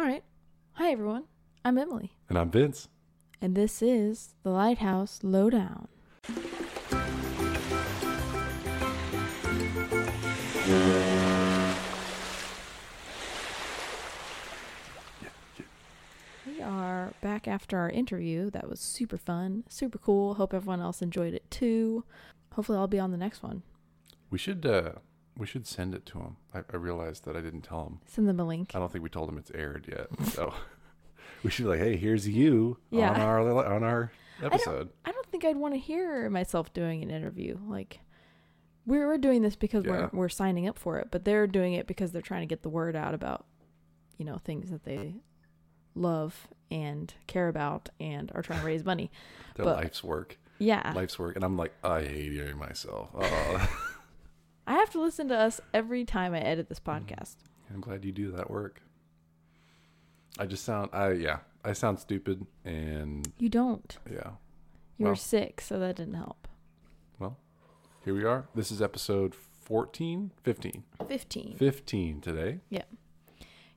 All right. Hi, everyone. I'm Emily. And I'm Vince. And this is the Lighthouse Lowdown. We are back after our interview. That was super fun, super cool. Hope everyone else enjoyed it too. Hopefully I'll be on the next one. We should send it to them. I realized that I didn't tell them. Send them a link. I don't think we told them it's aired yet. So we should be like, hey, here's you on our episode. I don't think I'd want to hear myself doing an interview. Like, we're doing this because we're signing up for it, but they're doing it because they're trying to get the word out about, you know, things that they love and care about and are trying to raise money. Their life's work. Yeah. Life's work. And I'm like, I hate hearing myself. I have to listen to us every time I edit this podcast. I'm glad you do that work. I sound stupid and... You don't. Yeah. You were sick, so that didn't help. Well, here we are. This is episode 14, 15. 15 today. Yeah.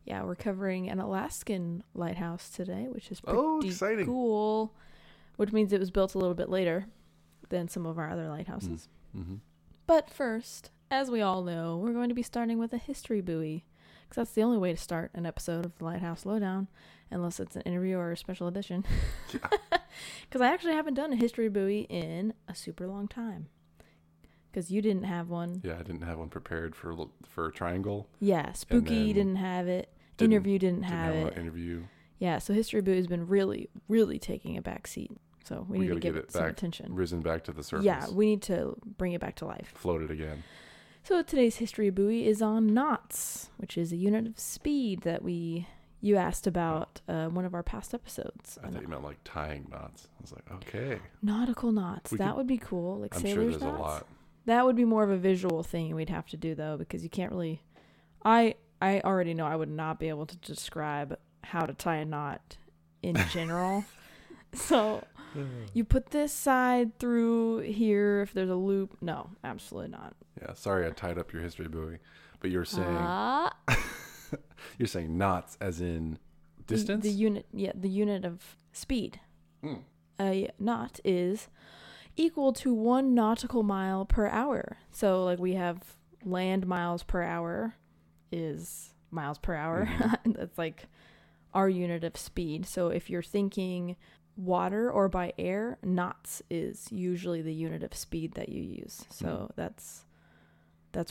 Yeah, we're covering an Alaskan lighthouse today, which is pretty cool. Which means it was built a little bit later than some of our other lighthouses. Mm-hmm. But first... As we all know, we're going to be starting with a history buoy, because that's the only way to start an episode of the Lighthouse Lowdown, unless it's an interview or a special edition. Because I actually haven't done a history buoy in a super long time, because you didn't have one. Yeah, I didn't have one prepared for Triangle. Yeah, Spooky didn't have it. Interview didn't have it. Interview. Yeah, so history buoy has been really, really taking a back seat. So we need to give it some attention. Risen back to the surface. Yeah, we need to bring it back to life. Float it again. So today's history buoy is on knots, which is a unit of speed that you asked about one of our past episodes. I thought you meant like tying knots. I was like, okay. Nautical knots. That would be cool. Like sailor's knots. I'm sure there's knots. A lot. That would be more of a visual thing we'd have to do though, because you can't really... I already know I would not be able to describe how to tie a knot in general. So you put this side through here if there's a loop. No, absolutely not. Yeah, sorry I tied up your history buoy, but you were saying you're saying knots as in distance? The unit of speed. Mm. A knot is equal to 1 nautical mile per hour. So like we have land miles per hour is miles per hour. Mm-hmm. That's like our unit of speed. So if you're thinking water or by air, knots is usually the unit of speed that you use. So that's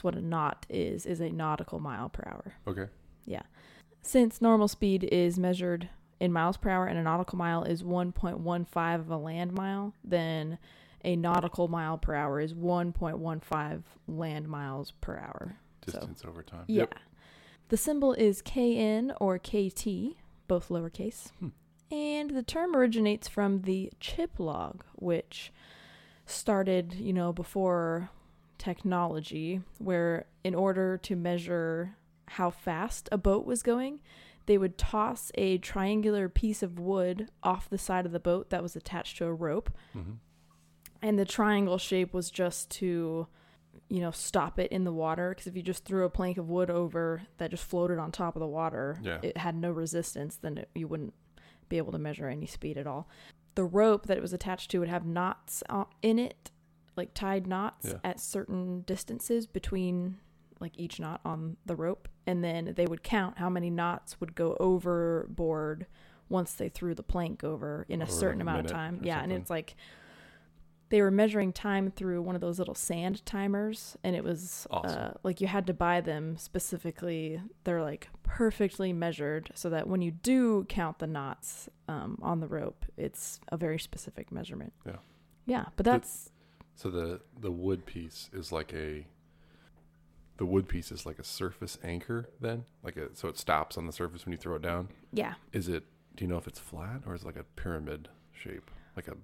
what a knot is a nautical mile per hour. Okay. Yeah. Since normal speed is measured in miles per hour and a nautical mile is 1.15 of a land mile, then a nautical mile per hour is 1.15 land miles per hour. Distance over time. Yeah. Yep. The symbol is KN or KT, both lowercase. Hmm. And the term originates from the chip log, which started, you know, before technology, where in order to measure how fast a boat was going, they would toss a triangular piece of wood off the side of the boat that was attached to a rope. Mm-hmm. And the triangle shape was just to, you know, stop it in the water, because if you just threw a plank of wood over that just floated on top of the water, it had no resistance, then you wouldn't be able to measure any speed at all. The rope that it was attached to would have knots in it, like tied knots at certain distances between like each knot on the rope, and then they would count how many knots would go overboard once they threw the plank over in a certain amount of time. Yeah, something. And it's like they were measuring time through one of those little sand timers, and it was awesome. Like you had to buy them specifically. They're like perfectly measured so that when you do count the knots on the rope, it's a very specific measurement. Yeah. Yeah, but that's... So the wood piece is like a... The wood piece is like a surface anchor then? So it stops on the surface when you throw it down? Yeah. Do you know if it's flat or is it like a pyramid shape?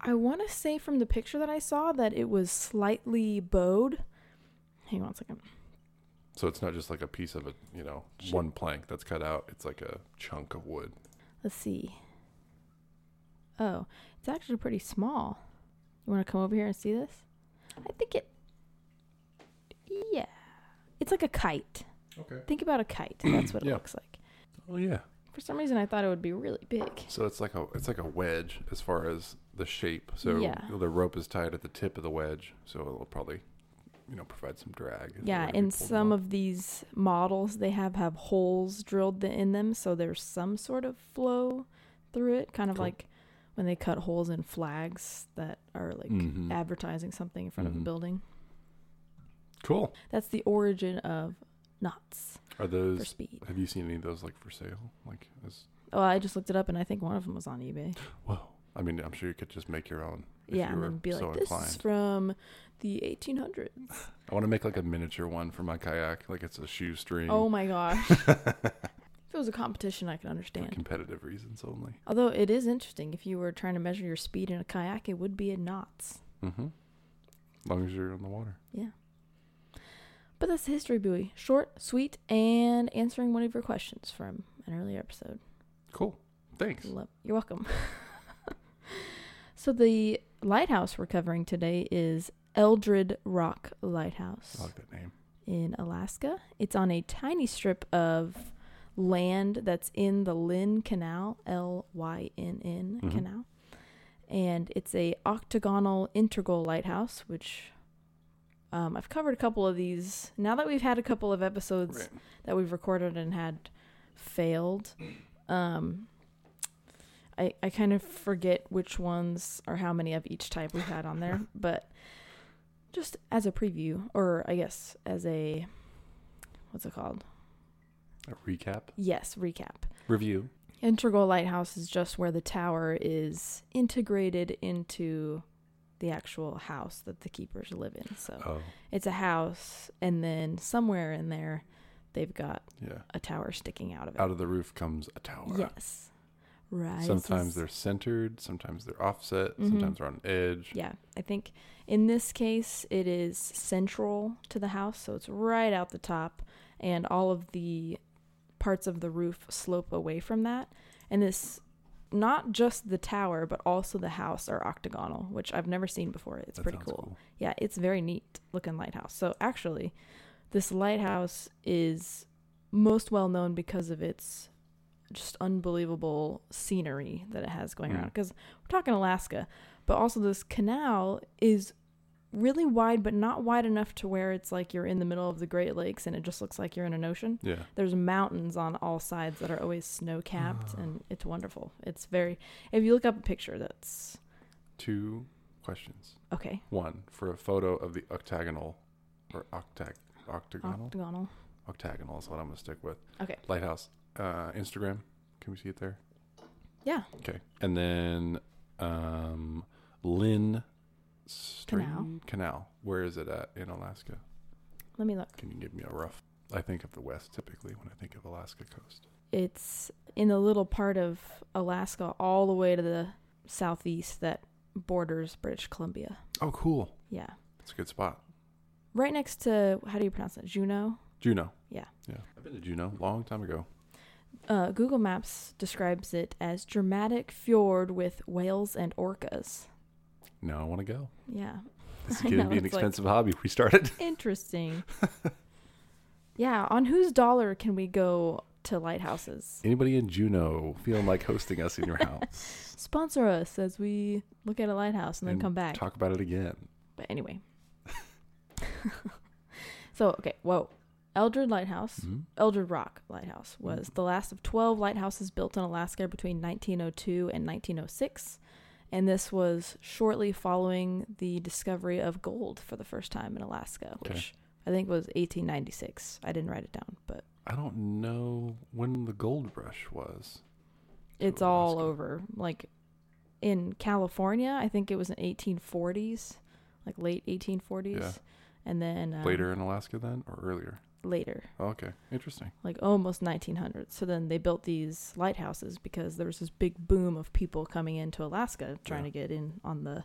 I want to say from the picture that I saw that it was slightly bowed. Hang on a second. So it's not just like a piece of one plank that's cut out. It's like a chunk of wood. Let's see. Oh, it's actually pretty small. You want to come over here and see this? I think it's like a kite. Okay. Think about a kite. That's what it looks like. Oh, yeah. For some reason, I thought it would be really big. So it's like a wedge as far as the shape. So yeah. The rope is tied at the tip of the wedge, so it'll probably provide some drag. Yeah, and some of these models they have holes drilled in them, so there's some sort of flow through it, kind of cool. Like when they cut holes in flags that are like mm-hmm. advertising something in front mm-hmm. of a building. Cool. That's the origin of knots. Are those for speed? Have you seen any of those like for sale? Like as I just looked it up and I think one of them was on eBay. Whoa. I mean, I'm sure you could just make your own. Yeah, and then be like, this is from the 1800s. I want to make like a miniature one for my kayak. Like it's a shoestring. Oh my gosh. If it was a competition, I could understand. For competitive reasons only. Although it is interesting. If you were trying to measure your speed in a kayak, it would be in knots. Mm-hmm. As long as you're on the water. Yeah. But that's the history buoy. Short, sweet, and answering one of your questions from an earlier episode. Cool. Thanks. You're welcome. So the lighthouse we're covering today is Eldred Rock Lighthouse. I like that name. In Alaska. It's on a tiny strip of land that's in the Lynn Canal, L-Y-N-N mm-hmm. Canal. And it's a octagonal integral lighthouse, which I've covered a couple of these. Now that we've had a couple of episodes right. that we've recorded and had failed, I kind of forget which ones or how many of each type we've had on there, but just as a preview, or I guess as a, what's it called? A recap? Yes, recap. Review. Integral lighthouse is just where the tower is integrated into the actual house that the keepers live in. So It's a house, and then somewhere in there, they've got a tower sticking out of it. Out of the roof comes a tower. Yes. Right. Sometimes they're centered, sometimes they're offset, mm-hmm. sometimes they're on edge. Yeah. I think in this case, it is central to the house, so it's right out the top, and all of the parts of the roof slope away from that. And this, not just the tower, but also the house are octagonal, which I've never seen before. It's pretty cool. Yeah, it's very neat looking lighthouse. So actually, this lighthouse is most well known because of its just unbelievable scenery that it has going around, because we're talking Alaska, but also this canal is really wide, but not wide enough to where it's like you're in the middle of the Great Lakes and it just looks like you're in an ocean. Yeah, there's mountains on all sides that are always snow capped, and it's wonderful. It's very, if you look up a picture, that's 2 questions. Okay. 1 for a photo of the octagonal or octagonal is what I'm gonna stick with. Okay. Lighthouse. Instagram. Can we see it there? Yeah. Okay. And then Lynn Canal. Where is it at in Alaska? Let me look. Can you give me a rough? I think of the West typically when I think of Alaska coast. It's in the little part of Alaska all the way to the southeast that borders British Columbia. Oh, cool. Yeah. It's a good spot. Right next to, how do you pronounce it? Juneau. Yeah. I've been to Juneau a long time ago. Google Maps describes it as dramatic fjord with whales and orcas. Now I want to go. Yeah. This is going to be an expensive hobby if we started. Interesting. Yeah. On whose dollar can we go to lighthouses? Anybody in Juneau feeling like hosting us in your house? Sponsor us as we look at a lighthouse and then come back. Talk about it again. But anyway. So, okay. Whoa. Eldred Rock Lighthouse was the last of 12 lighthouses built in Alaska between 1902 and 1906, and this was shortly following the discovery of gold for the first time in Alaska, which I think was 1896. I didn't write it down, but I don't know when the gold rush was. It's all over. Like in California, I think it was in 1840s, like late 1840s, and then later in Alaska then or earlier. Later. Okay, interesting. Like almost 1900. So then they built these lighthouses because there was this big boom of people coming into Alaska trying to get in on the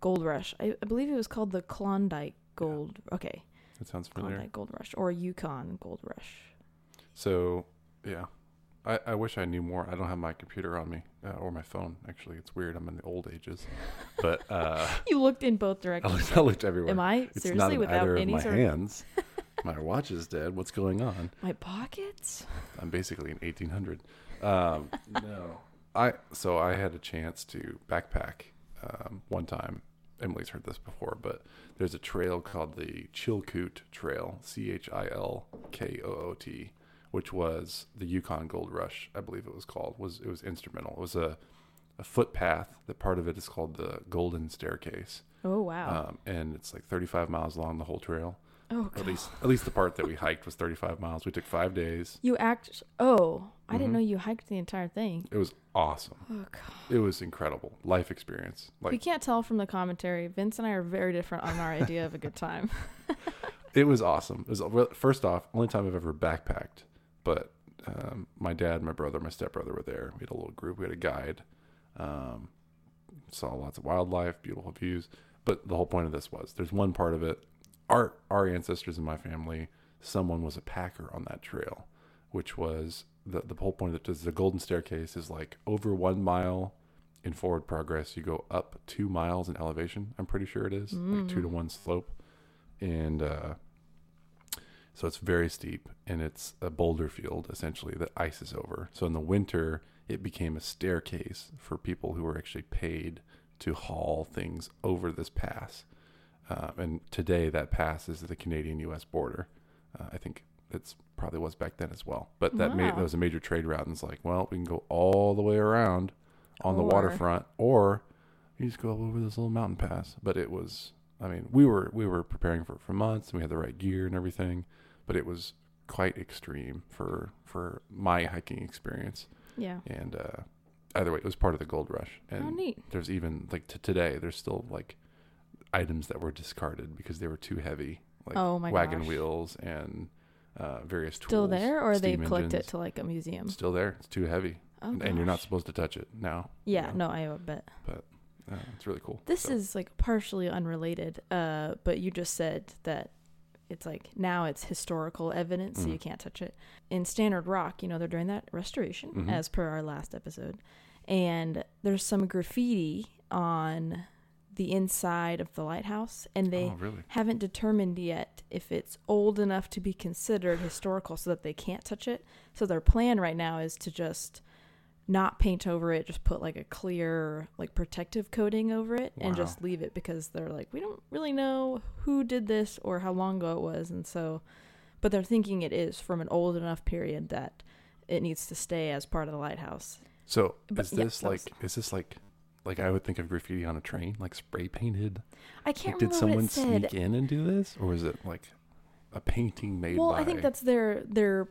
gold rush. I believe it was called the Klondike Gold. Okay, that sounds familiar. Klondike Gold Rush or Yukon Gold Rush. So I wish I knew more. I don't have my computer on me or my phone. Actually, it's weird. I'm in the old ages, but you looked in both directions. I looked everywhere. Am I seriously without any sort of hands? My watch is dead. What's going on? My pockets? I'm basically in 1800. No. So I had a chance to backpack one time. Emily's heard this before, but there's a trail called the Chilkoot Trail, Chilkoot, which was the Yukon Gold Rush, I believe it was called. It was instrumental. It was a footpath. That part of it is called the Golden Staircase. Oh, wow. And it's like 35 miles long, the whole trail. Oh, God. At least the part that we hiked was 35 miles. We took 5 days. I didn't know you hiked the entire thing. It was awesome. Oh, God. It was incredible. Life experience. Like, we can't tell from the commentary. Vince and I are very different on our idea of a good time. It was awesome. It was, first off, only time I've ever backpacked. But my dad, my brother, my stepbrother were there. We had a little group. We had a guide. Saw lots of wildlife, beautiful views. But the whole point of this was there's one part of it. Our ancestors in my family, someone was a packer on that trail, which was the whole point of the Golden Staircase is like over 1 mile in forward progress. You go up 2 miles in elevation. I'm pretty sure it is like 2-to-1 slope. And so it's very steep and it's a boulder field essentially that ice is over. So in the winter, it became a staircase for people who were actually paid to haul things over this pass. And today that pass is the Canadian-U.S. border. I think it probably was back then as well. But that was a major trade route. And it's like, well, we can go all the way around on the waterfront, or you just go over this little mountain pass. But it was, I mean, we were preparing for months, and we had the right gear and everything. But it was quite extreme for my hiking experience. Yeah. And either way, it was part of the Gold Rush. And neat. There's even, like, today, there's still, like, items that were discarded because they were too heavy, like wheels and various tools. Still there, or they've collected it to, like, a museum? Still there. It's too heavy. Oh, and you're not supposed to touch it now. Yeah, you know? No, I would bet. But it's really cool. This is, like, partially unrelated, but you just said that it's, like, now it's historical evidence, so you can't touch it. In Standard Rock, you know, they're doing that restoration, as per our last episode. And there's some graffiti on the inside of the lighthouse, and they haven't determined yet if it's old enough to be considered historical so that they can't touch it. So their plan right now is to just not paint over it, just put like a clear, like, protective coating over it and just leave it, because they're like, we don't really know who did this or how long ago it was. And so, but they're thinking it is from an old enough period that it needs to stay as part of the lighthouse. So is this like I would think of graffiti on a train, like spray painted. I can't remember what it said. Did someone sneak in and do this? Or is it like a painting made by... Well, I think that's their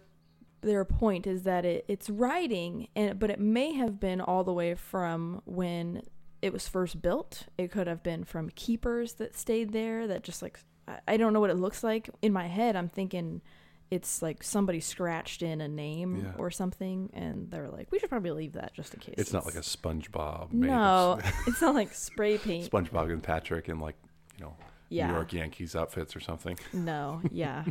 point, is that it's writing, but it may have been all the way from when it was first built. It could have been from keepers that stayed there that just, like, I don't know what it looks like. In my head, I'm thinking it's like somebody scratched in a name or something, and they're like, we should probably leave that just in case. It's not like a SpongeBob. No, it's not like spray paint. SpongeBob and Patrick in, like, you know, New York Yankees outfits or something. No, yeah.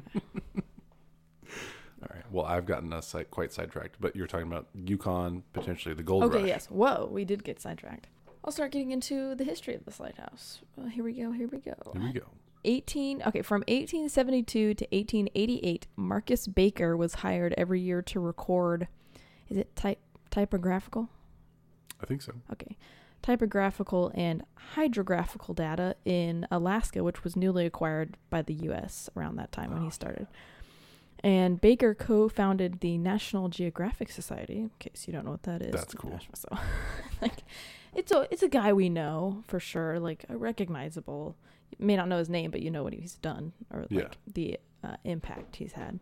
All right. Well, I've gotten us quite sidetracked, but you're talking about Yukon, potentially the Gold Rush. Okay, yes. Whoa, we did get sidetracked. I'll start getting into the history of this lighthouse. Well, here we go. From 1872 to 1888, Marcus Baker was hired every year to record, is it typographical? I think so. Okay. Typographical and hydrographical data in Alaska, which was newly acquired by the U.S. around that time when he started. And Baker co-founded the National Geographic Society, in case you don't know what that is. That's cool. So, like, it's a guy we know for sure, like, a recognizable. You may not know his name, but you know what he's done, or like the impact he's had.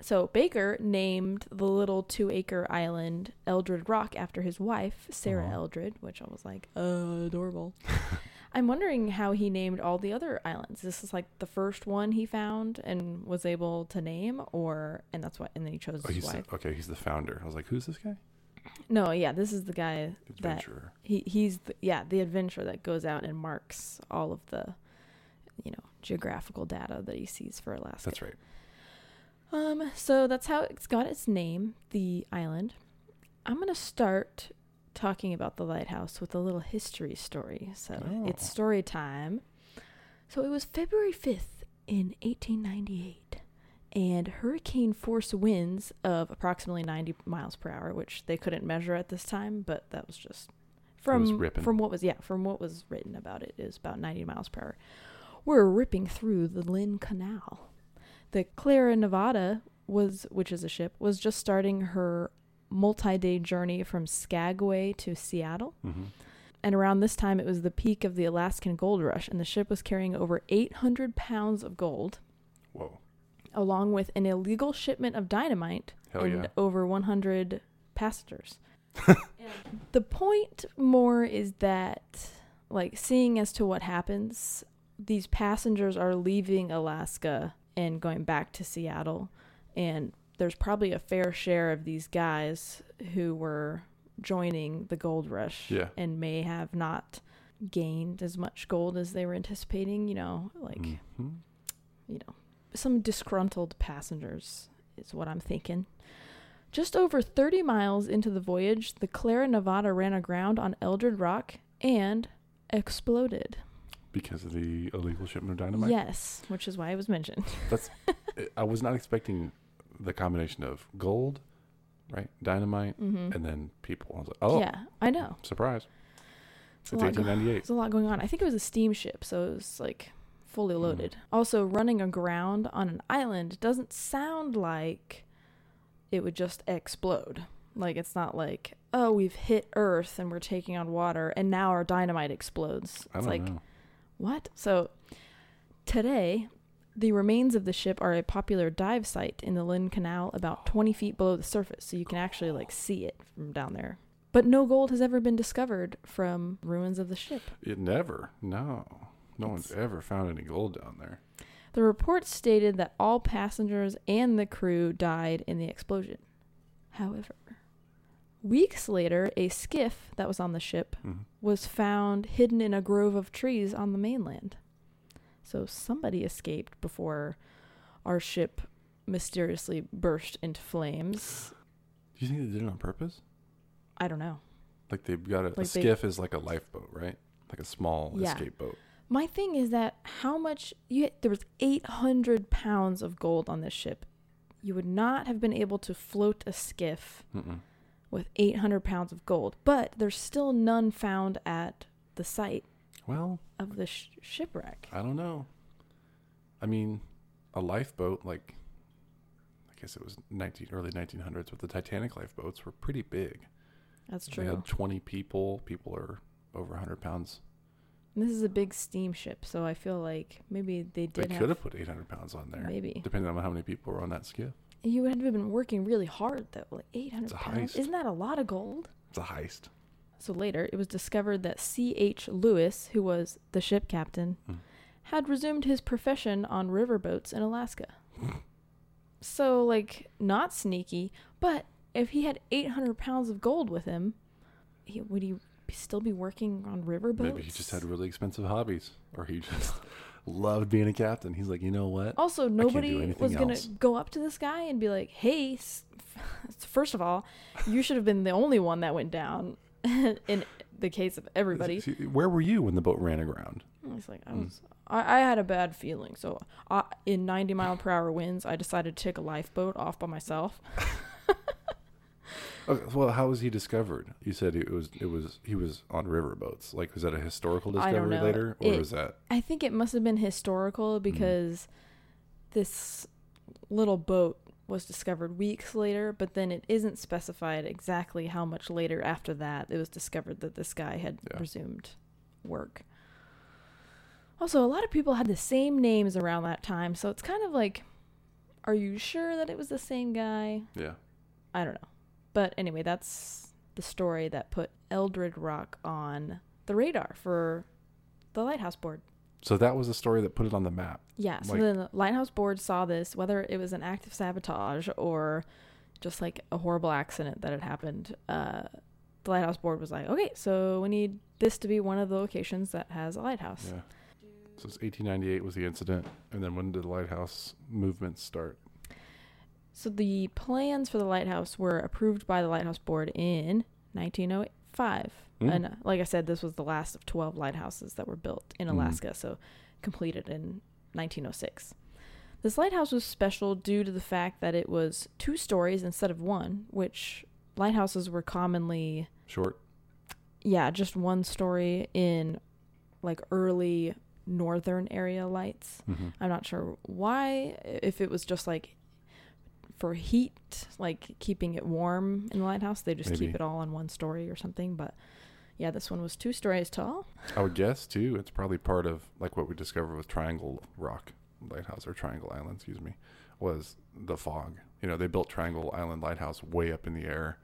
So Baker named the little 2-acre island Eldred Rock after his wife, Sarah Eldred, which I was like, adorable. I'm wondering how he named all the other islands. This is like the first one he found and was able to name, and that's why. And then he chose his wife. He's the founder. I was like, who's this guy? No, yeah, this is the guy. Adventurer. He's the adventurer that goes out and marks all of the, you know, geographical data that he sees for Alaska. That's right. So that's how it's got its name, the island. I'm gonna start talking about the lighthouse with a little history story. So it's story time. So it was February 5th in 1898 and hurricane force winds of approximately 90 miles per hour, which they couldn't measure at this time, but that was just from what was written about it is about 90 miles per hour. We're ripping through the Lynn Canal. The Clara Nevada was just starting her multi-day journey from Skagway to Seattle. Mm-hmm. And around this time, it was the peak of the Alaskan Gold Rush, and the ship was carrying over 800 pounds of gold. Whoa. Along with an illegal shipment of dynamite over 100 passengers. The point more is that, like, seeing as to what happens, these passengers are leaving Alaska and going back to Seattle, and there's probably a fair share of these guys who were joining the gold rush and may have not gained as much gold as they were anticipating, some disgruntled passengers is what I'm thinking. Just over 30 miles into the voyage, the Clara Nevada ran aground on Eldred Rock and exploded. Because of the illegal shipment of dynamite? Yes, which is why it was mentioned. I was not expecting the combination of gold, right, dynamite, mm-hmm. and then people. I was like, oh. Yeah, I know. Surprise. It's 1898. There's a lot going on. I think it was a steamship, so it was like fully loaded. Mm-hmm. Also, running aground on an island doesn't sound like it would just explode. Like, it's not like, oh, we've hit Earth and we're taking on water and now our dynamite explodes. I don't know. What? So today, the remains of the ship are a popular dive site in the Lynn Canal, about 20 feet below the surface. So you can actually see it from down there. But no gold has ever been discovered from ruins of the ship. It never. No. No one's ever found any gold down there. The report stated that all passengers and the crew died in the explosion. However, weeks later, a skiff that was on the ship mm-hmm. was found hidden in a grove of trees on the mainland. So somebody escaped before our ship mysteriously burst into flames. Do you think they did it on purpose? I don't know. Like, they've got a skiff is like a lifeboat, right? Like a small escape boat. My thing is that there was 800 pounds of gold on this ship. You would not have been able to float a skiff. Mm-mm. With 800 pounds of gold, but there's still none found at the site of the shipwreck. I don't know. I mean, a lifeboat, like, I guess it was early 1900s, but the Titanic lifeboats were pretty big. That's true. They had 20 people. People are over 100 pounds. And this is a big steamship, so I feel like maybe they could have put 800 pounds on there. Maybe. Depending on how many people were on that skiff. You would have been working really hard, though. Like 800 pounds. Heist. Isn't that a lot of gold? It's a heist. So later, it was discovered that C. H. Lewis, who was the ship captain, had resumed his profession on riverboats in Alaska. So, not sneaky, but if he had 800 pounds of gold with him, would he still be working on riverboats? Maybe he just had really expensive hobbies, or he just... loved being a captain. He's like, you know what? Also, nobody was going to go up to this guy and be like, hey, first of all, you should have been the only one that went down in the case of everybody. Where were you when the boat ran aground? He's like, I had a bad feeling. So in 90 mile per hour winds, I decided to take a lifeboat off by myself. Okay, well, how was he discovered? You said he was on riverboats. Was that a historical discovery later, or was that? I think it must have been historical because this little boat was discovered weeks later, but then it isn't specified exactly how much later after that it was discovered that this guy had resumed work. Also, a lot of people had the same names around that time, so it's kind of like, are you sure that it was the same guy? Yeah, I don't know. But anyway, that's the story that put Eldred Rock on the radar for the Lighthouse Board. So that was the story that put it on the map. Yeah. So then the Lighthouse Board saw this, whether it was an act of sabotage or just a horrible accident that had happened. The Lighthouse Board was like, okay, so we need this to be one of the locations that has a lighthouse. Yeah. So it's 1898 was the incident. And then when did the lighthouse movement start? So the plans for the lighthouse were approved by the Lighthouse Board in 1905. And like I said, this was the last of 12 lighthouses that were built in Alaska, so completed in 1906. This lighthouse was special due to the fact that it was 2 stories instead of 1, which lighthouses were commonly... short. Yeah, just 1 story in, like, early northern area lights. Mm-hmm. I'm not sure why, if it was just, like, for heat, like, keeping it warm in the lighthouse. They just keep it all on 1 story or something, but... yeah, this one was 2 stories tall. I would guess, too, it's probably part of, like, what we discovered with Triangle Rock Lighthouse, or Triangle Island, was the fog. You know, they built Triangle Island Lighthouse way up in the air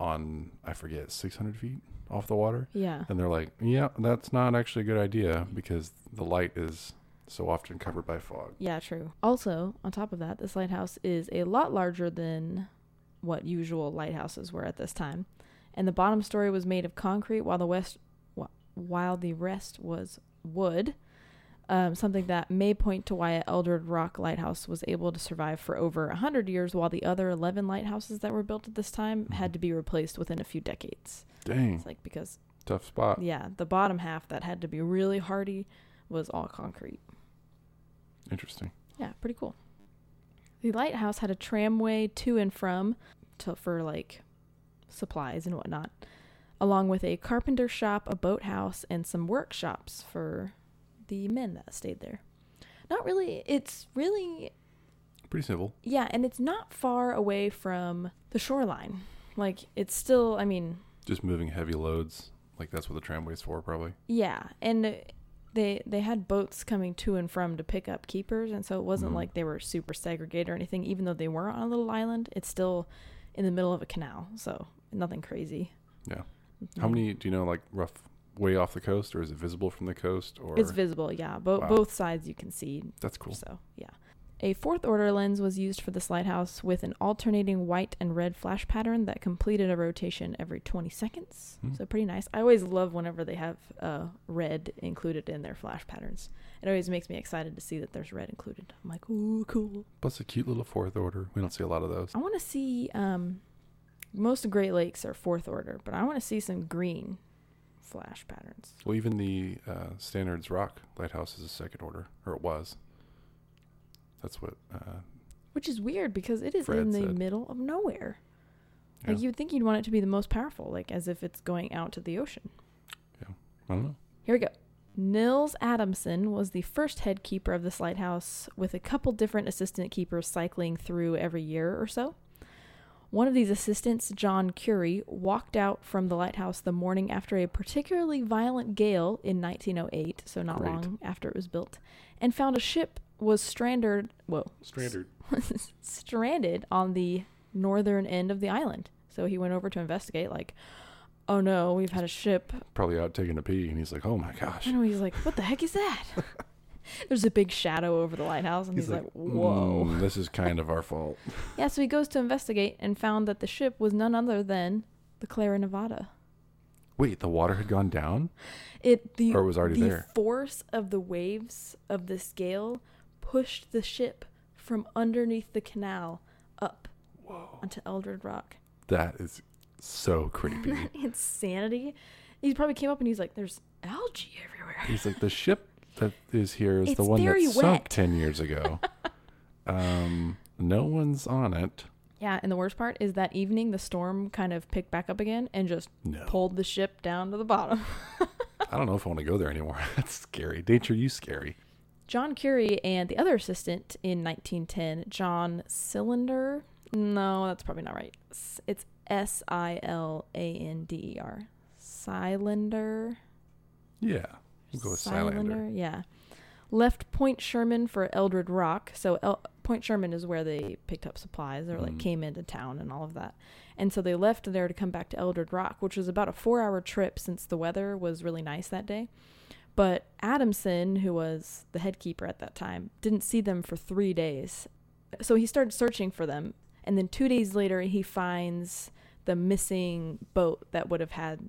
on, I forget, 600 feet off the water? Yeah. And they're like, yeah, that's not actually a good idea because the light is so often covered by fog. Yeah, true. Also, on top of that, this lighthouse is a lot larger than what usual lighthouses were at this time. And the bottom story was made of concrete, while the rest was wood, something that may point to why Eldred Rock Lighthouse was able to survive for over 100 years, while the other 11 lighthouses that were built at this time had to be replaced within a few decades. Dang. It's like, because... tough spot. Yeah. The bottom half that had to be really hardy was all concrete. Interesting. Yeah. Pretty cool. The lighthouse had a tramway to and from for supplies and whatnot, along with a carpenter shop, a boathouse, and some workshops for the men that stayed there. It's really pretty simple. Yeah, and it's not far away from the shoreline. Like, it's still, I mean, just moving heavy loads. Like, that's what the tramway's for, probably. Yeah, and they had boats coming to and from to pick up keepers, and so it wasn't like they were super segregated or anything. Even though they were on a little island, it's still in the middle of a canal, so nothing crazy. Yeah. How many, do you know, like, rough way off the coast, or is it visible from the coast? Or it's visible, yeah. Both sides you can see. That's cool. So, yeah. A fourth-order lens was used for this lighthouse with an alternating white and red flash pattern that completed a rotation every 20 seconds. Mm-hmm. So pretty nice. I always love whenever they have red included in their flash patterns. It always makes me excited to see that there's red included. I'm like, ooh, cool. Plus a cute little fourth order. We don't see a lot of those. I want to see, most Great Lakes are fourth order, but I want to see some green flash patterns. Well, even the Standards Rock Lighthouse is a second order, or it was. That's what... which is weird because it is in the middle of nowhere. Yeah. Like, you'd think you'd want it to be the most powerful, like as if it's going out to the ocean. Yeah, I don't know. Here we go. Nils Adamson was the first head keeper of this lighthouse, with a couple different assistant keepers cycling through every year or so. One of these assistants, John Curie, walked out from the lighthouse the morning after a particularly violent gale in 1908, so not long after it was built, and found a ship was stranded on the northern end of the island. So he went over to investigate, like, oh no, we've had a ship. Probably out taking a pee, and he's like, oh my gosh. And he's like, what the heck is that? There's a big shadow over the lighthouse, and he's like, whoa. This is kind of our fault. Yeah, so he goes to investigate and found that the ship was none other than the Clara Nevada. Wait, the water had gone down? Or it was already there? The force of the waves of this gale pushed the ship from underneath the canal up onto Eldred Rock. That is so creepy. Insanity. He probably came up and he's like, there's algae everywhere. He's like, the ship that is here is the one that sunk 10 years ago. No one's on it. Yeah, and the worst part is that evening the storm kind of picked back up again and just pulled the ship down to the bottom. I don't know if I want to go there anymore. That's scary. Nature, you scary. John Curie and the other assistant in 1910, John Silander. No, that's probably not right. It's Silander. Silander. Yeah, we'll go with Silander. Yeah. Left Point Sherman for Eldred Rock. So Point Sherman is where they picked up supplies or came into town and all of that. And so they left there to come back to Eldred Rock, which was about a 4-hour trip since the weather was really nice that day. But Adamson, who was the head keeper at that time, didn't see them for 3 days. So he started searching for them. And then 2 days later, he finds the missing boat that would have had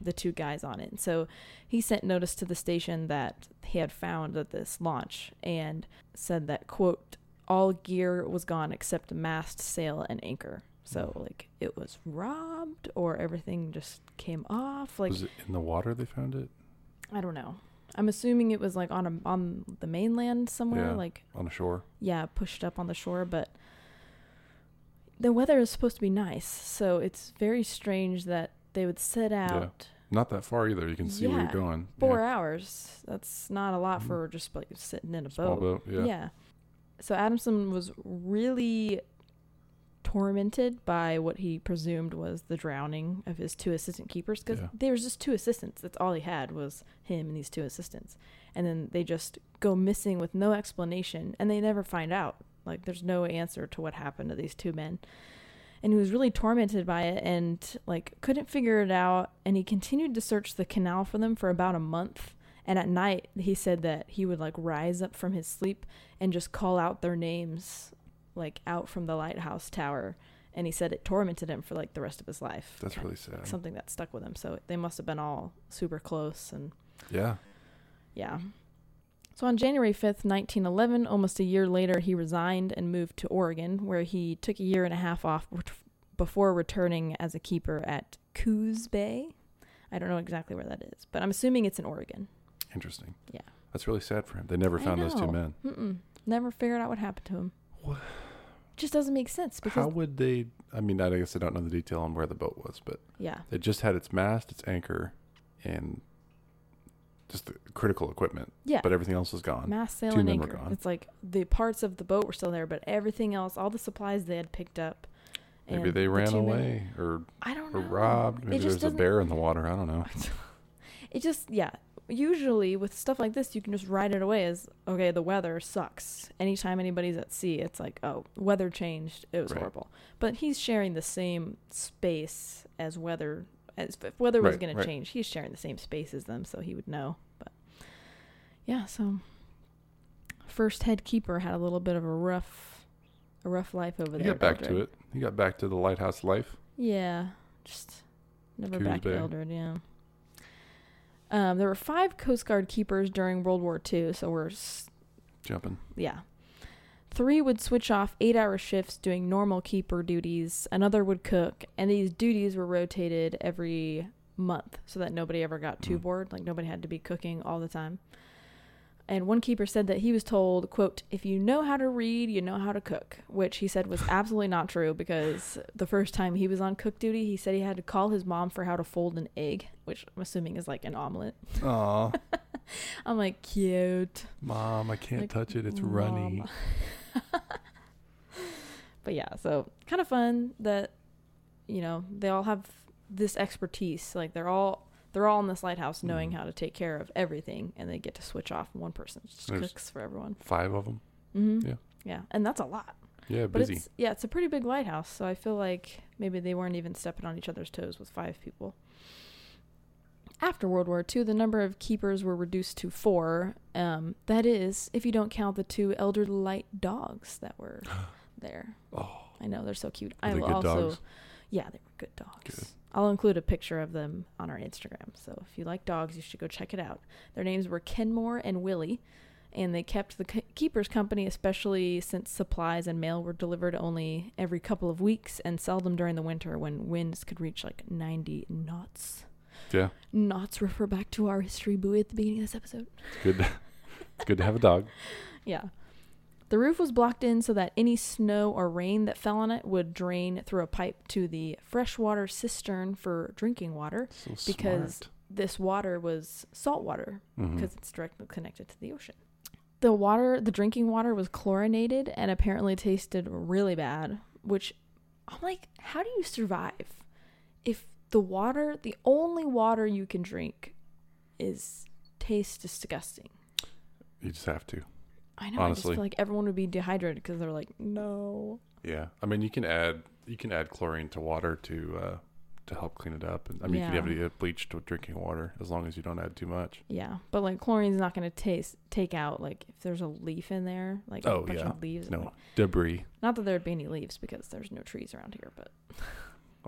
the 2 guys on it. And so he sent notice to the station that he had found at this launch and said that, quote, all gear was gone except mast, sail, and anchor. So, like, it was robbed or everything just came off. Like, was it in the water they found it? I don't know. I'm assuming it was like on the mainland somewhere, yeah, like on the shore. Yeah, pushed up on the shore, but the weather is supposed to be nice, so it's very strange that they would set out. Yeah. Not that far either. You can see where you're going. 4 hours. That's not a lot for just like sitting in a boat. Yeah. So Adamson was really tormented by what he presumed was the drowning of his two assistant keepers, because there was just two assistants. That's all he had, was him and these two assistants. And then they just go missing with no explanation, and they never find out. Like, there's no answer to what happened to these two men. And he was really tormented by it and, like, couldn't figure it out. And he continued to search the canal for them for about a month. And at night, he said that he would, like, rise up from his sleep and just call out their names, like, out from the lighthouse tower. And he said it tormented him for, like, the rest of his life. That's really sad. Something that stuck with him. So they must have been all super close. And Yeah. So on January 5th, 1911, almost a year later, he resigned and moved to Oregon, where he took a year and a half off before returning as a keeper at Coos Bay. I don't know exactly where that is, but I'm assuming it's in Oregon. Interesting. Yeah. That's really sad for him. They never found those two men. Never figured out what happened to him. What? Just doesn't make sense. Because how would they... I mean, I guess I don't know the detail on where the boat was, but... Yeah. It just had its mast, its anchor, and... just the critical equipment. Yeah. But everything else was gone. Mast, sail, and anchor. It's like the parts of the boat were still there, but everything else, all the supplies they had picked up. Maybe they ran away or I don't know. Or robbed. Maybe there's a bear in the water. I don't know. It just, usually with stuff like this, you can just write it away as, okay, the weather sucks. Anytime anybody's at sea, it's like, oh, weather changed. It was horrible. But he's sharing the same space as weather. As if weather was going to change, he's sharing the same space as them, so he would know. But so first head keeper had a little bit of a rough life over there. He got back to it. He got back to the lighthouse life. Yeah, just never back to Eldred. Yeah. There were 5 Coast Guard keepers during World War II, so we're jumping. Yeah. 3 would switch off 8-hour shifts doing normal keeper duties. Another would cook. And these duties were rotated every month so that nobody ever got too bored. Like, nobody had to be cooking all the time. And one keeper said that he was told, quote, if you know how to read, you know how to cook, which he said was absolutely not true, because the first time he was on cook duty, he said he had to call his mom for how to fold an egg, which I'm assuming is like an omelet. Aww. I'm like, cute. Mom, I can't touch it. It's runny. But yeah, so kind of fun that, they all have this expertise. Like, they're all in this lighthouse knowing how to take care of everything, and they get to switch off. One person just cooks for everyone. 5 of them. Mm-hmm. Yeah. And that's a lot. Yeah, but busy. It's a pretty big lighthouse, so I feel like maybe they weren't even stepping on each other's toes with 5 people. After World War II, the number of keepers were reduced to 4. That is, if you don't count the 2 Eldred Light dogs that were there. Oh, I know, they're so cute. Were they good dogs? Yeah, they were good dogs. Good. I'll include a picture of them on our Instagram. So if you like dogs, you should go check it out. Their names were Kenmore and Willie, and they kept the keepers company, especially since supplies and mail were delivered only every couple of weeks and seldom during the winter when winds could reach like 90 knots. Yeah. Knots refer back to our history buoy at the beginning of this episode. It's good to have a dog. Yeah. The roof was blocked in so that any snow or rain that fell on it would drain through a pipe to the freshwater cistern for drinking water, because this water was salt water because it's directly connected to the ocean. The drinking water was chlorinated and apparently tasted really bad, which I'm like, how do you survive if the only water you can drink tastes disgusting? You just have to. I know. Honestly. I just feel like everyone would be dehydrated because they're like, no. Yeah, I mean, you can add chlorine to water to help clean it up, and I mean, you can have it bleached with drinking water as long as you don't add too much. Yeah, but like, chlorine's not going to take out, like, if there's a leaf in there, like a bunch of leaves. No, debris. Not that there'd be any leaves because there's no trees around here, but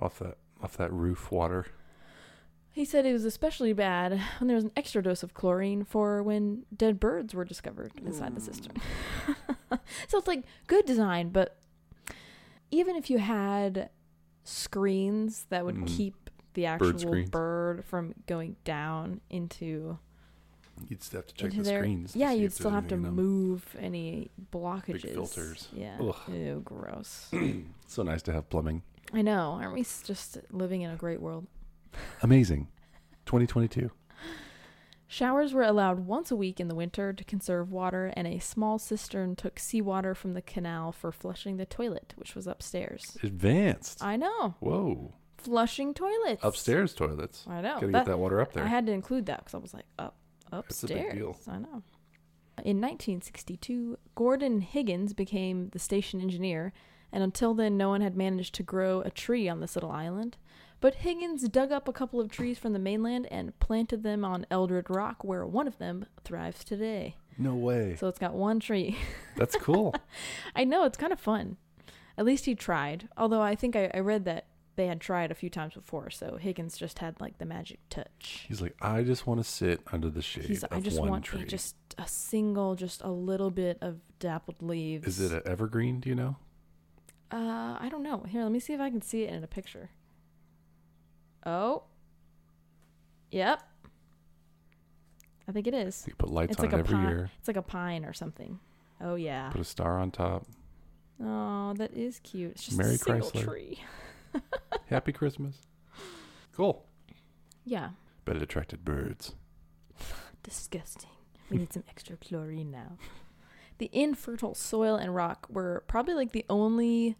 off that roof water. He said it was especially bad when there was an extra dose of chlorine for when dead birds were discovered inside the cistern. So it's like good design, but even if you had screens that would keep the actual bird from going down into You'd still have to check the screens. Yeah, you'd still have to move any blockages. Big filters. Yeah. Ugh. Ew, gross. So nice to have plumbing. I know. Aren't we just living in a great world? Amazing. 2022. Showers were allowed once a week in the winter to conserve water, and a small cistern took seawater from the canal for flushing the toilet, which was upstairs. Advanced. I know. Whoa. Flushing toilets. Upstairs toilets. I know. Gotta get that water up there. I had to include that because I was like, upstairs. It's a big deal. I know. In 1962, Gordon Higgins became the station engineer, and until then, no one had managed to grow a tree on this little island. But Higgins dug up a couple of trees from the mainland and planted them on Eldred Rock, where one of them thrives today. No way. So it's got one tree. That's cool. I know. It's kind of fun. At least he tried. Although I think I read that they had tried a few times before. So Higgins just had like the magic touch. He's like, I just want to sit under the shade of one tree. I just want just a single, just a little bit of dappled leaves. Is it an evergreen? Do you know? I don't know. Here, let me see if I can see it in a picture. Oh, yep. I think it is. You put lights on it every year. It's like a pine or something. Oh, yeah. Put a star on top. Oh, that is cute. It's just a single tree. Happy Christmas. Cool. Yeah. But it attracted birds. Disgusting. We need some extra chlorine now. The infertile soil and rock were probably like the only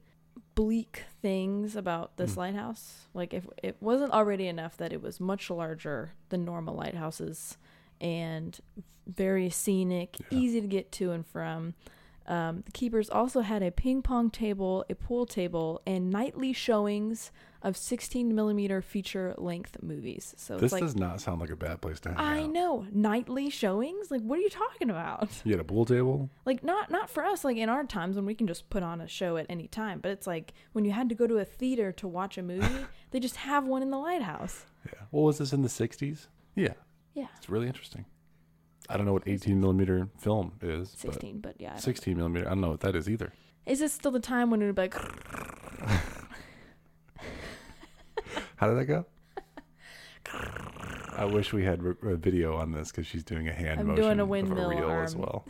bleak things about this lighthouse. Like, if it wasn't already enough that it was much larger than normal lighthouses and very scenic, easy to get to and from. The keepers also had a ping pong table, a pool table, and nightly showings of 16 millimeter feature length movies. So this does not sound like a bad place to hang out. I know. Nightly showings? Like, what are you talking about? You had a pool table? Like, not for us, like in our times when we can just put on a show at any time. But it's like when you had to go to a theater to watch a movie, they just have one in the lighthouse. Yeah. Well, was this in the 60s? Yeah. Yeah. It's really interesting. I don't know what 18 millimeter film is. 16, but yeah. 16 millimeter. I don't know what that is either. Is this still the time when it would be like... How did that go? I wish we had a video on this because she's doing a hand motion. I'm doing a windmill arm. As well.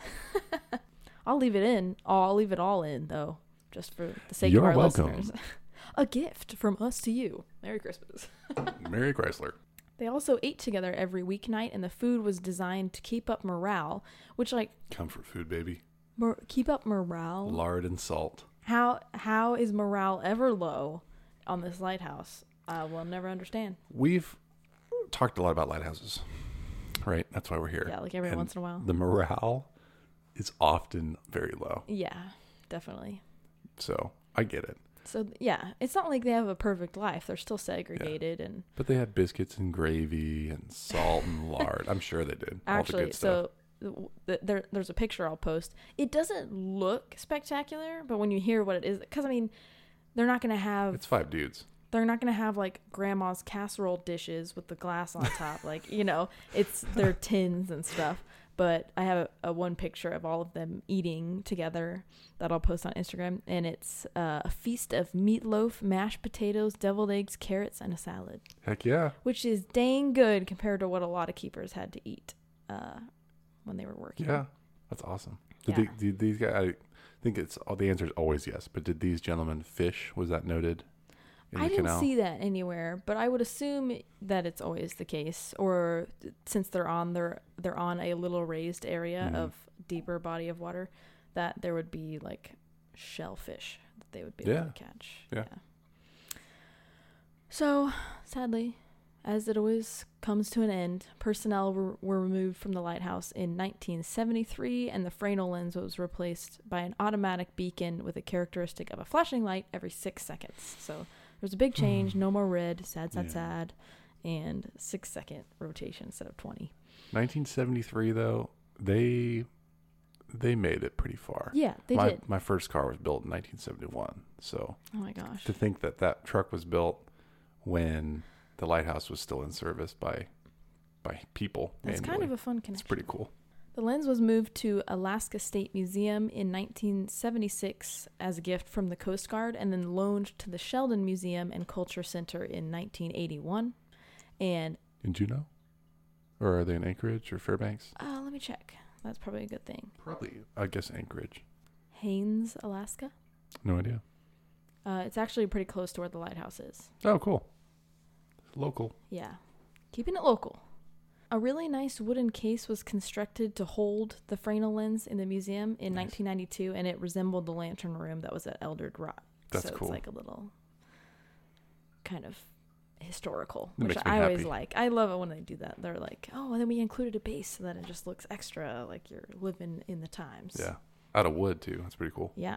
I'll leave it in. Oh, I'll leave it all in, though, just for the sake of our listeners. A gift from us to you. Merry Christmas. Merry Chrysler. They also ate together every weeknight, and the food was designed to keep up morale, which, like... Comfort food, baby. Keep up morale? Lard and salt. How is morale ever low on this lighthouse? I will never understand. We've talked a lot about lighthouses, right? That's why we're here. Yeah, like every once in a while. The morale is often very low. Yeah, definitely. So, I get it. So, yeah, it's not like they have a perfect life. They're still segregated. Yeah. But they had biscuits and gravy and salt and lard. I'm sure they did. Actually, all the good stuff. So there's a picture I'll post. It doesn't look spectacular, but when you hear what it is, because, I mean, they're not going to have... It's five dudes. They're not going to have, like, grandma's casserole dishes with the glass on top. Like, you know, it's their tins and stuff. But I have a one picture of all of them eating together that I'll post on Instagram. And it's a feast of meatloaf, mashed potatoes, deviled eggs, carrots, and a salad. Heck yeah. Which is dang good compared to what a lot of keepers had to eat when they were working. Yeah. That's awesome. Did these guys, I think the answer is always yes. But did these gentlemen fish? Was that noted? I didn't see that anywhere, but I would assume that it's always the case, or since they're on a little raised area of deeper body of water, that there would be like shellfish that they would be able to catch. Yeah. So sadly, as it always comes to an end, personnel were removed from the lighthouse in 1973, and the Fresnel lens was replaced by an automatic beacon with a characteristic of a flashing light every 6 seconds. So there's a big change. No more red. Sad. And 6 second rotation instead of 20. 1973 though, they made it pretty far. Yeah, they did. My first car was built in 1971. So oh my gosh, to think that truck was built when the lighthouse was still in service by people. It's kind of a fun connection. It's pretty cool. The lens was moved to Alaska State Museum in 1976 as a gift from the Coast Guard, and then loaned to the Sheldon Museum and Culture Center in 1981. And did you know? Or are they in Anchorage or Fairbanks? Let me check. That's probably a good thing. Probably, I guess, Anchorage. Haines, Alaska? No idea. It's actually pretty close to where the lighthouse is. Oh, cool. Local. Yeah. Keeping it local. A really nice wooden case was constructed to hold the Fresnel lens in the museum in 1992, and it resembled the lantern room that was at Eldred Rock. That's cool. So it's like a little kind of historical, which I always like. I love it when they do that. They're like, oh, and then we included a base so that it just looks extra, like you're living in the times. Yeah. Out of wood, too. That's pretty cool. Yeah.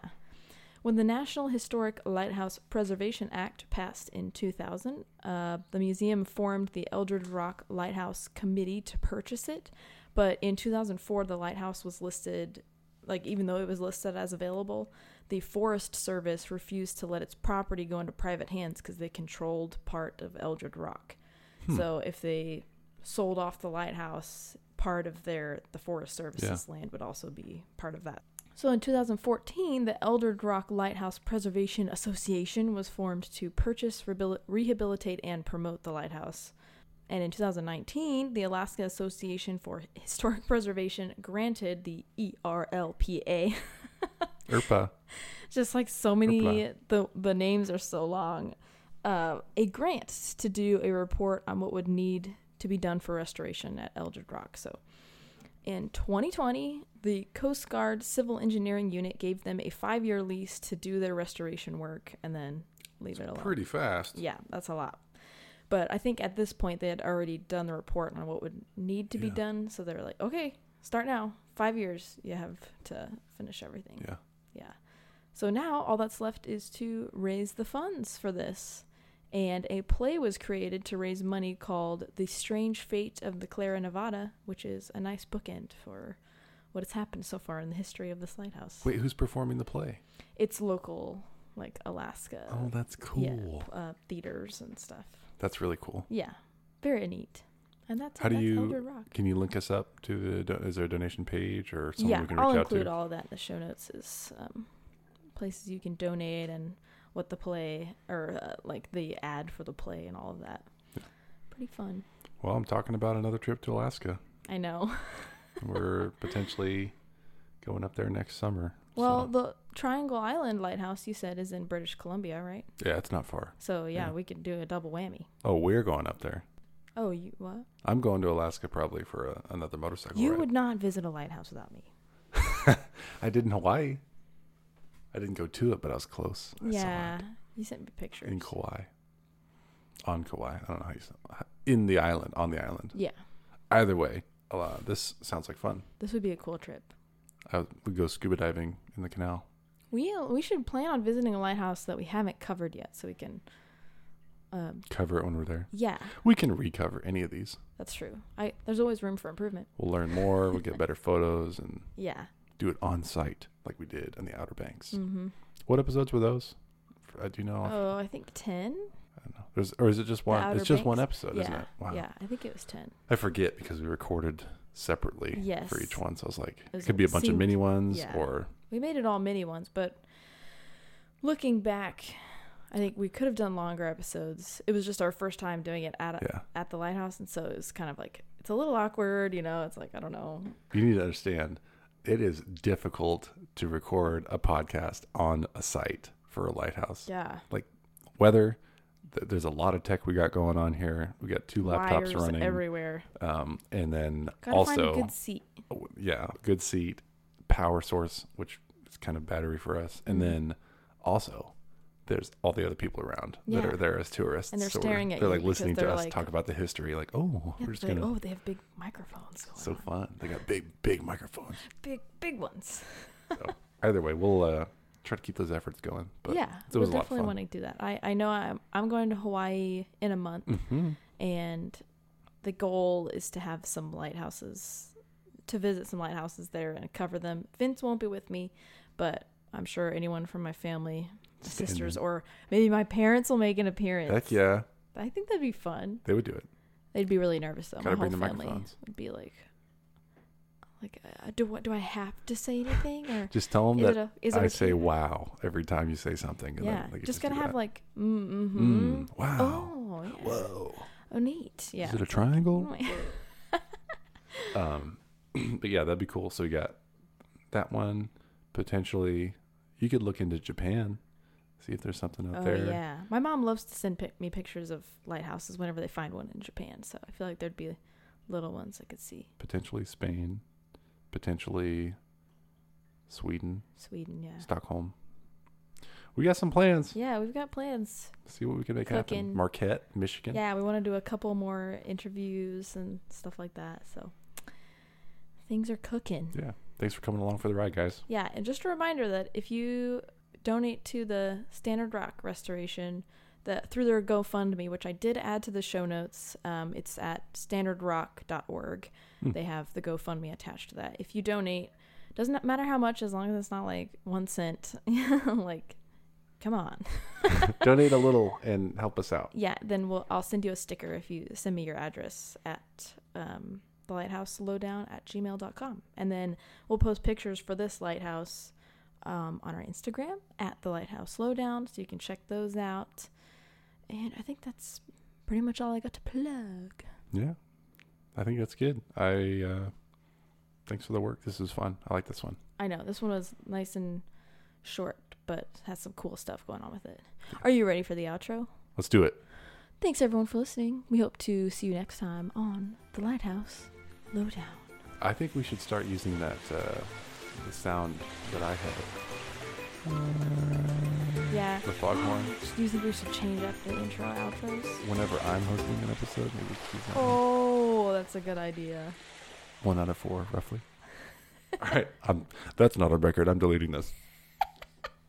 When the National Historic Lighthouse Preservation Act passed in 2000, the museum formed the Eldred Rock Lighthouse Committee to purchase it. But in 2004, the lighthouse was listed, like even though it was listed as available, the Forest Service refused to let its property go into private hands because they controlled part of Eldred Rock. So if they sold off the lighthouse, part of the Forest Service's land would also be part of that. So in 2014, the Eldred Rock Lighthouse Preservation Association was formed to purchase, rehabilitate, and promote the lighthouse. And in 2019, the Alaska Association for Historic Preservation granted the ERLPA. ERPA. Just like so many, ERPA. The names are so long. A grant to do a report on what would need to be done for restoration at Eldred Rock. So in 2020, the Coast Guard Civil Engineering Unit gave them a 5-year lease to do their restoration work and then leave it alone. Pretty fast. Yeah, that's a lot. But I think at this point, they had already done the report on what would need to be done. So they were like, okay, start now. 5 years, you have to finish everything. Yeah. Yeah. So now all that's left is to raise the funds for this. And a play was created to raise money called The Strange Fate of the Clara Nevada, which is a nice bookend for what has happened so far in the history of this lighthouse. Wait, who's performing the play? It's local, like Alaska. Oh, that's cool. Yeah, theaters and stuff. That's really cool. Yeah, very neat. And that's how do you Eldred Rock. Can you link us up to is there a donation page or someone we can reach out to? I'll include all of that in the show notes. Is places you can donate and what the play or like the ad for the play and all of that. Yeah. Pretty fun. Well, I'm talking about another trip to Alaska. I know. We're potentially going up there next summer. Well, so. The Triangle Island Lighthouse you said is in British Columbia, right? Yeah, it's not far. So yeah, we could do a double whammy. Oh, we're going up there. Oh, you what? I'm going to Alaska probably for another motorcycle ride. You would not visit a lighthouse without me. I did in Hawaii. I didn't go to it, but I was close. Yeah, you sent me pictures. In Kauai. On Kauai. I don't know how you said it. In the island. On the island. Yeah. Either way, this sounds like fun. This would be a cool trip. I would go scuba diving in the canal. We should plan on visiting a lighthouse that we haven't covered yet so we can... cover it when we're there. Yeah. We can recover any of these. That's true. There's always room for improvement. We'll learn more. We'll get better photos and... Yeah. Do it on site like we did on the Outer Banks. Mm-hmm. What episodes were those? Do you know? Oh, I think 10. I don't know. Or is it just one? It's just one episode, isn't it? Wow. Yeah, I think it was 10. I forget because we recorded separately for each one. So I was like, it could be a bunch of mini ones or... We made it all mini ones, but looking back, I think we could have done longer episodes. It was just our first time doing it at the lighthouse. And so it was kind of like, it's a little awkward, you know? It's like, I don't know. You need to understand... It is difficult to record a podcast on a site for a lighthouse. Yeah. Like weather, there's a lot of tech we got going on here. We got 2 laptops running everywhere. And then gotta also find a good seat. Yeah, good seat, power source, which is kind of battery for us. And then also there's all the other people around that are there as tourists. And they're staring at you. They're like listening to us talk about the history. Like, we're just going to... Oh, they have big microphones going on. So fun. They got big, big microphones. Big, big ones. So, either way, we'll try to keep those efforts going. But yeah, we definitely want to do that. I know I'm going to Hawaii in a month. Mm-hmm. And the goal is to have some lighthouses, to visit some lighthouses there and cover them. Vince won't be with me, but I'm sure anyone from my family... sisters or maybe my parents will make an appearance. Heck yeah. I think that'd be fun. They would do it. They'd be really nervous though. Gotta my whole family would be like do I have to say anything or just tell them that I say wow every time you say something. And yeah. Then just gonna have that. Like mm-hmm. Wow. Oh yeah. Whoa. Oh neat. Yeah. Is it a triangle? But yeah, that'd be cool. So we got that one. Potentially, you could look into Japan, see if there's something out there. Oh, yeah. My mom loves to send me pictures of lighthouses whenever they find one in Japan. So I feel like there'd be little ones I could see. Potentially Spain. Potentially Sweden. Sweden, yeah. Stockholm. We got some plans. Yeah, we've got plans. See what we can make happen. Marquette, Michigan. Yeah, we want to do a couple more interviews and stuff like that. So things are cooking. Yeah. Thanks for coming along for the ride, guys. Yeah, and just a reminder that if you donate to the Standard Rock Restoration through their GoFundMe, which I did add to the show notes, it's at standardrock.org. They have the GoFundMe attached to that. If you donate, doesn't matter how much, as long as it's not like 1 cent. Like, come on. Donate a little and help us out. Yeah, then I'll send you a sticker if you send me your address at the lighthouse lowdown at gmail.com, and then we'll post pictures for this lighthouse on our Instagram at the lighthouse lowdown, so you can check those out. And I think that's pretty much all I got to plug. Yeah, I think that's good. Thanks for the work. This is fun. I like this one. I know this one was nice and short, but has some cool stuff going on with it. Are you ready for the outro? Let's do it. Thanks everyone for listening. We hope to see you next time on the Lighthouse Lowdown. I think we should start using that the sound that I have. Yeah. The foghorn. Do you think we should change up the intro outros? Whenever I'm hosting an episode, maybe we should use that. Oh, one. That's a good idea. 1 out of 4, roughly. All right. That's not a record. I'm deleting this.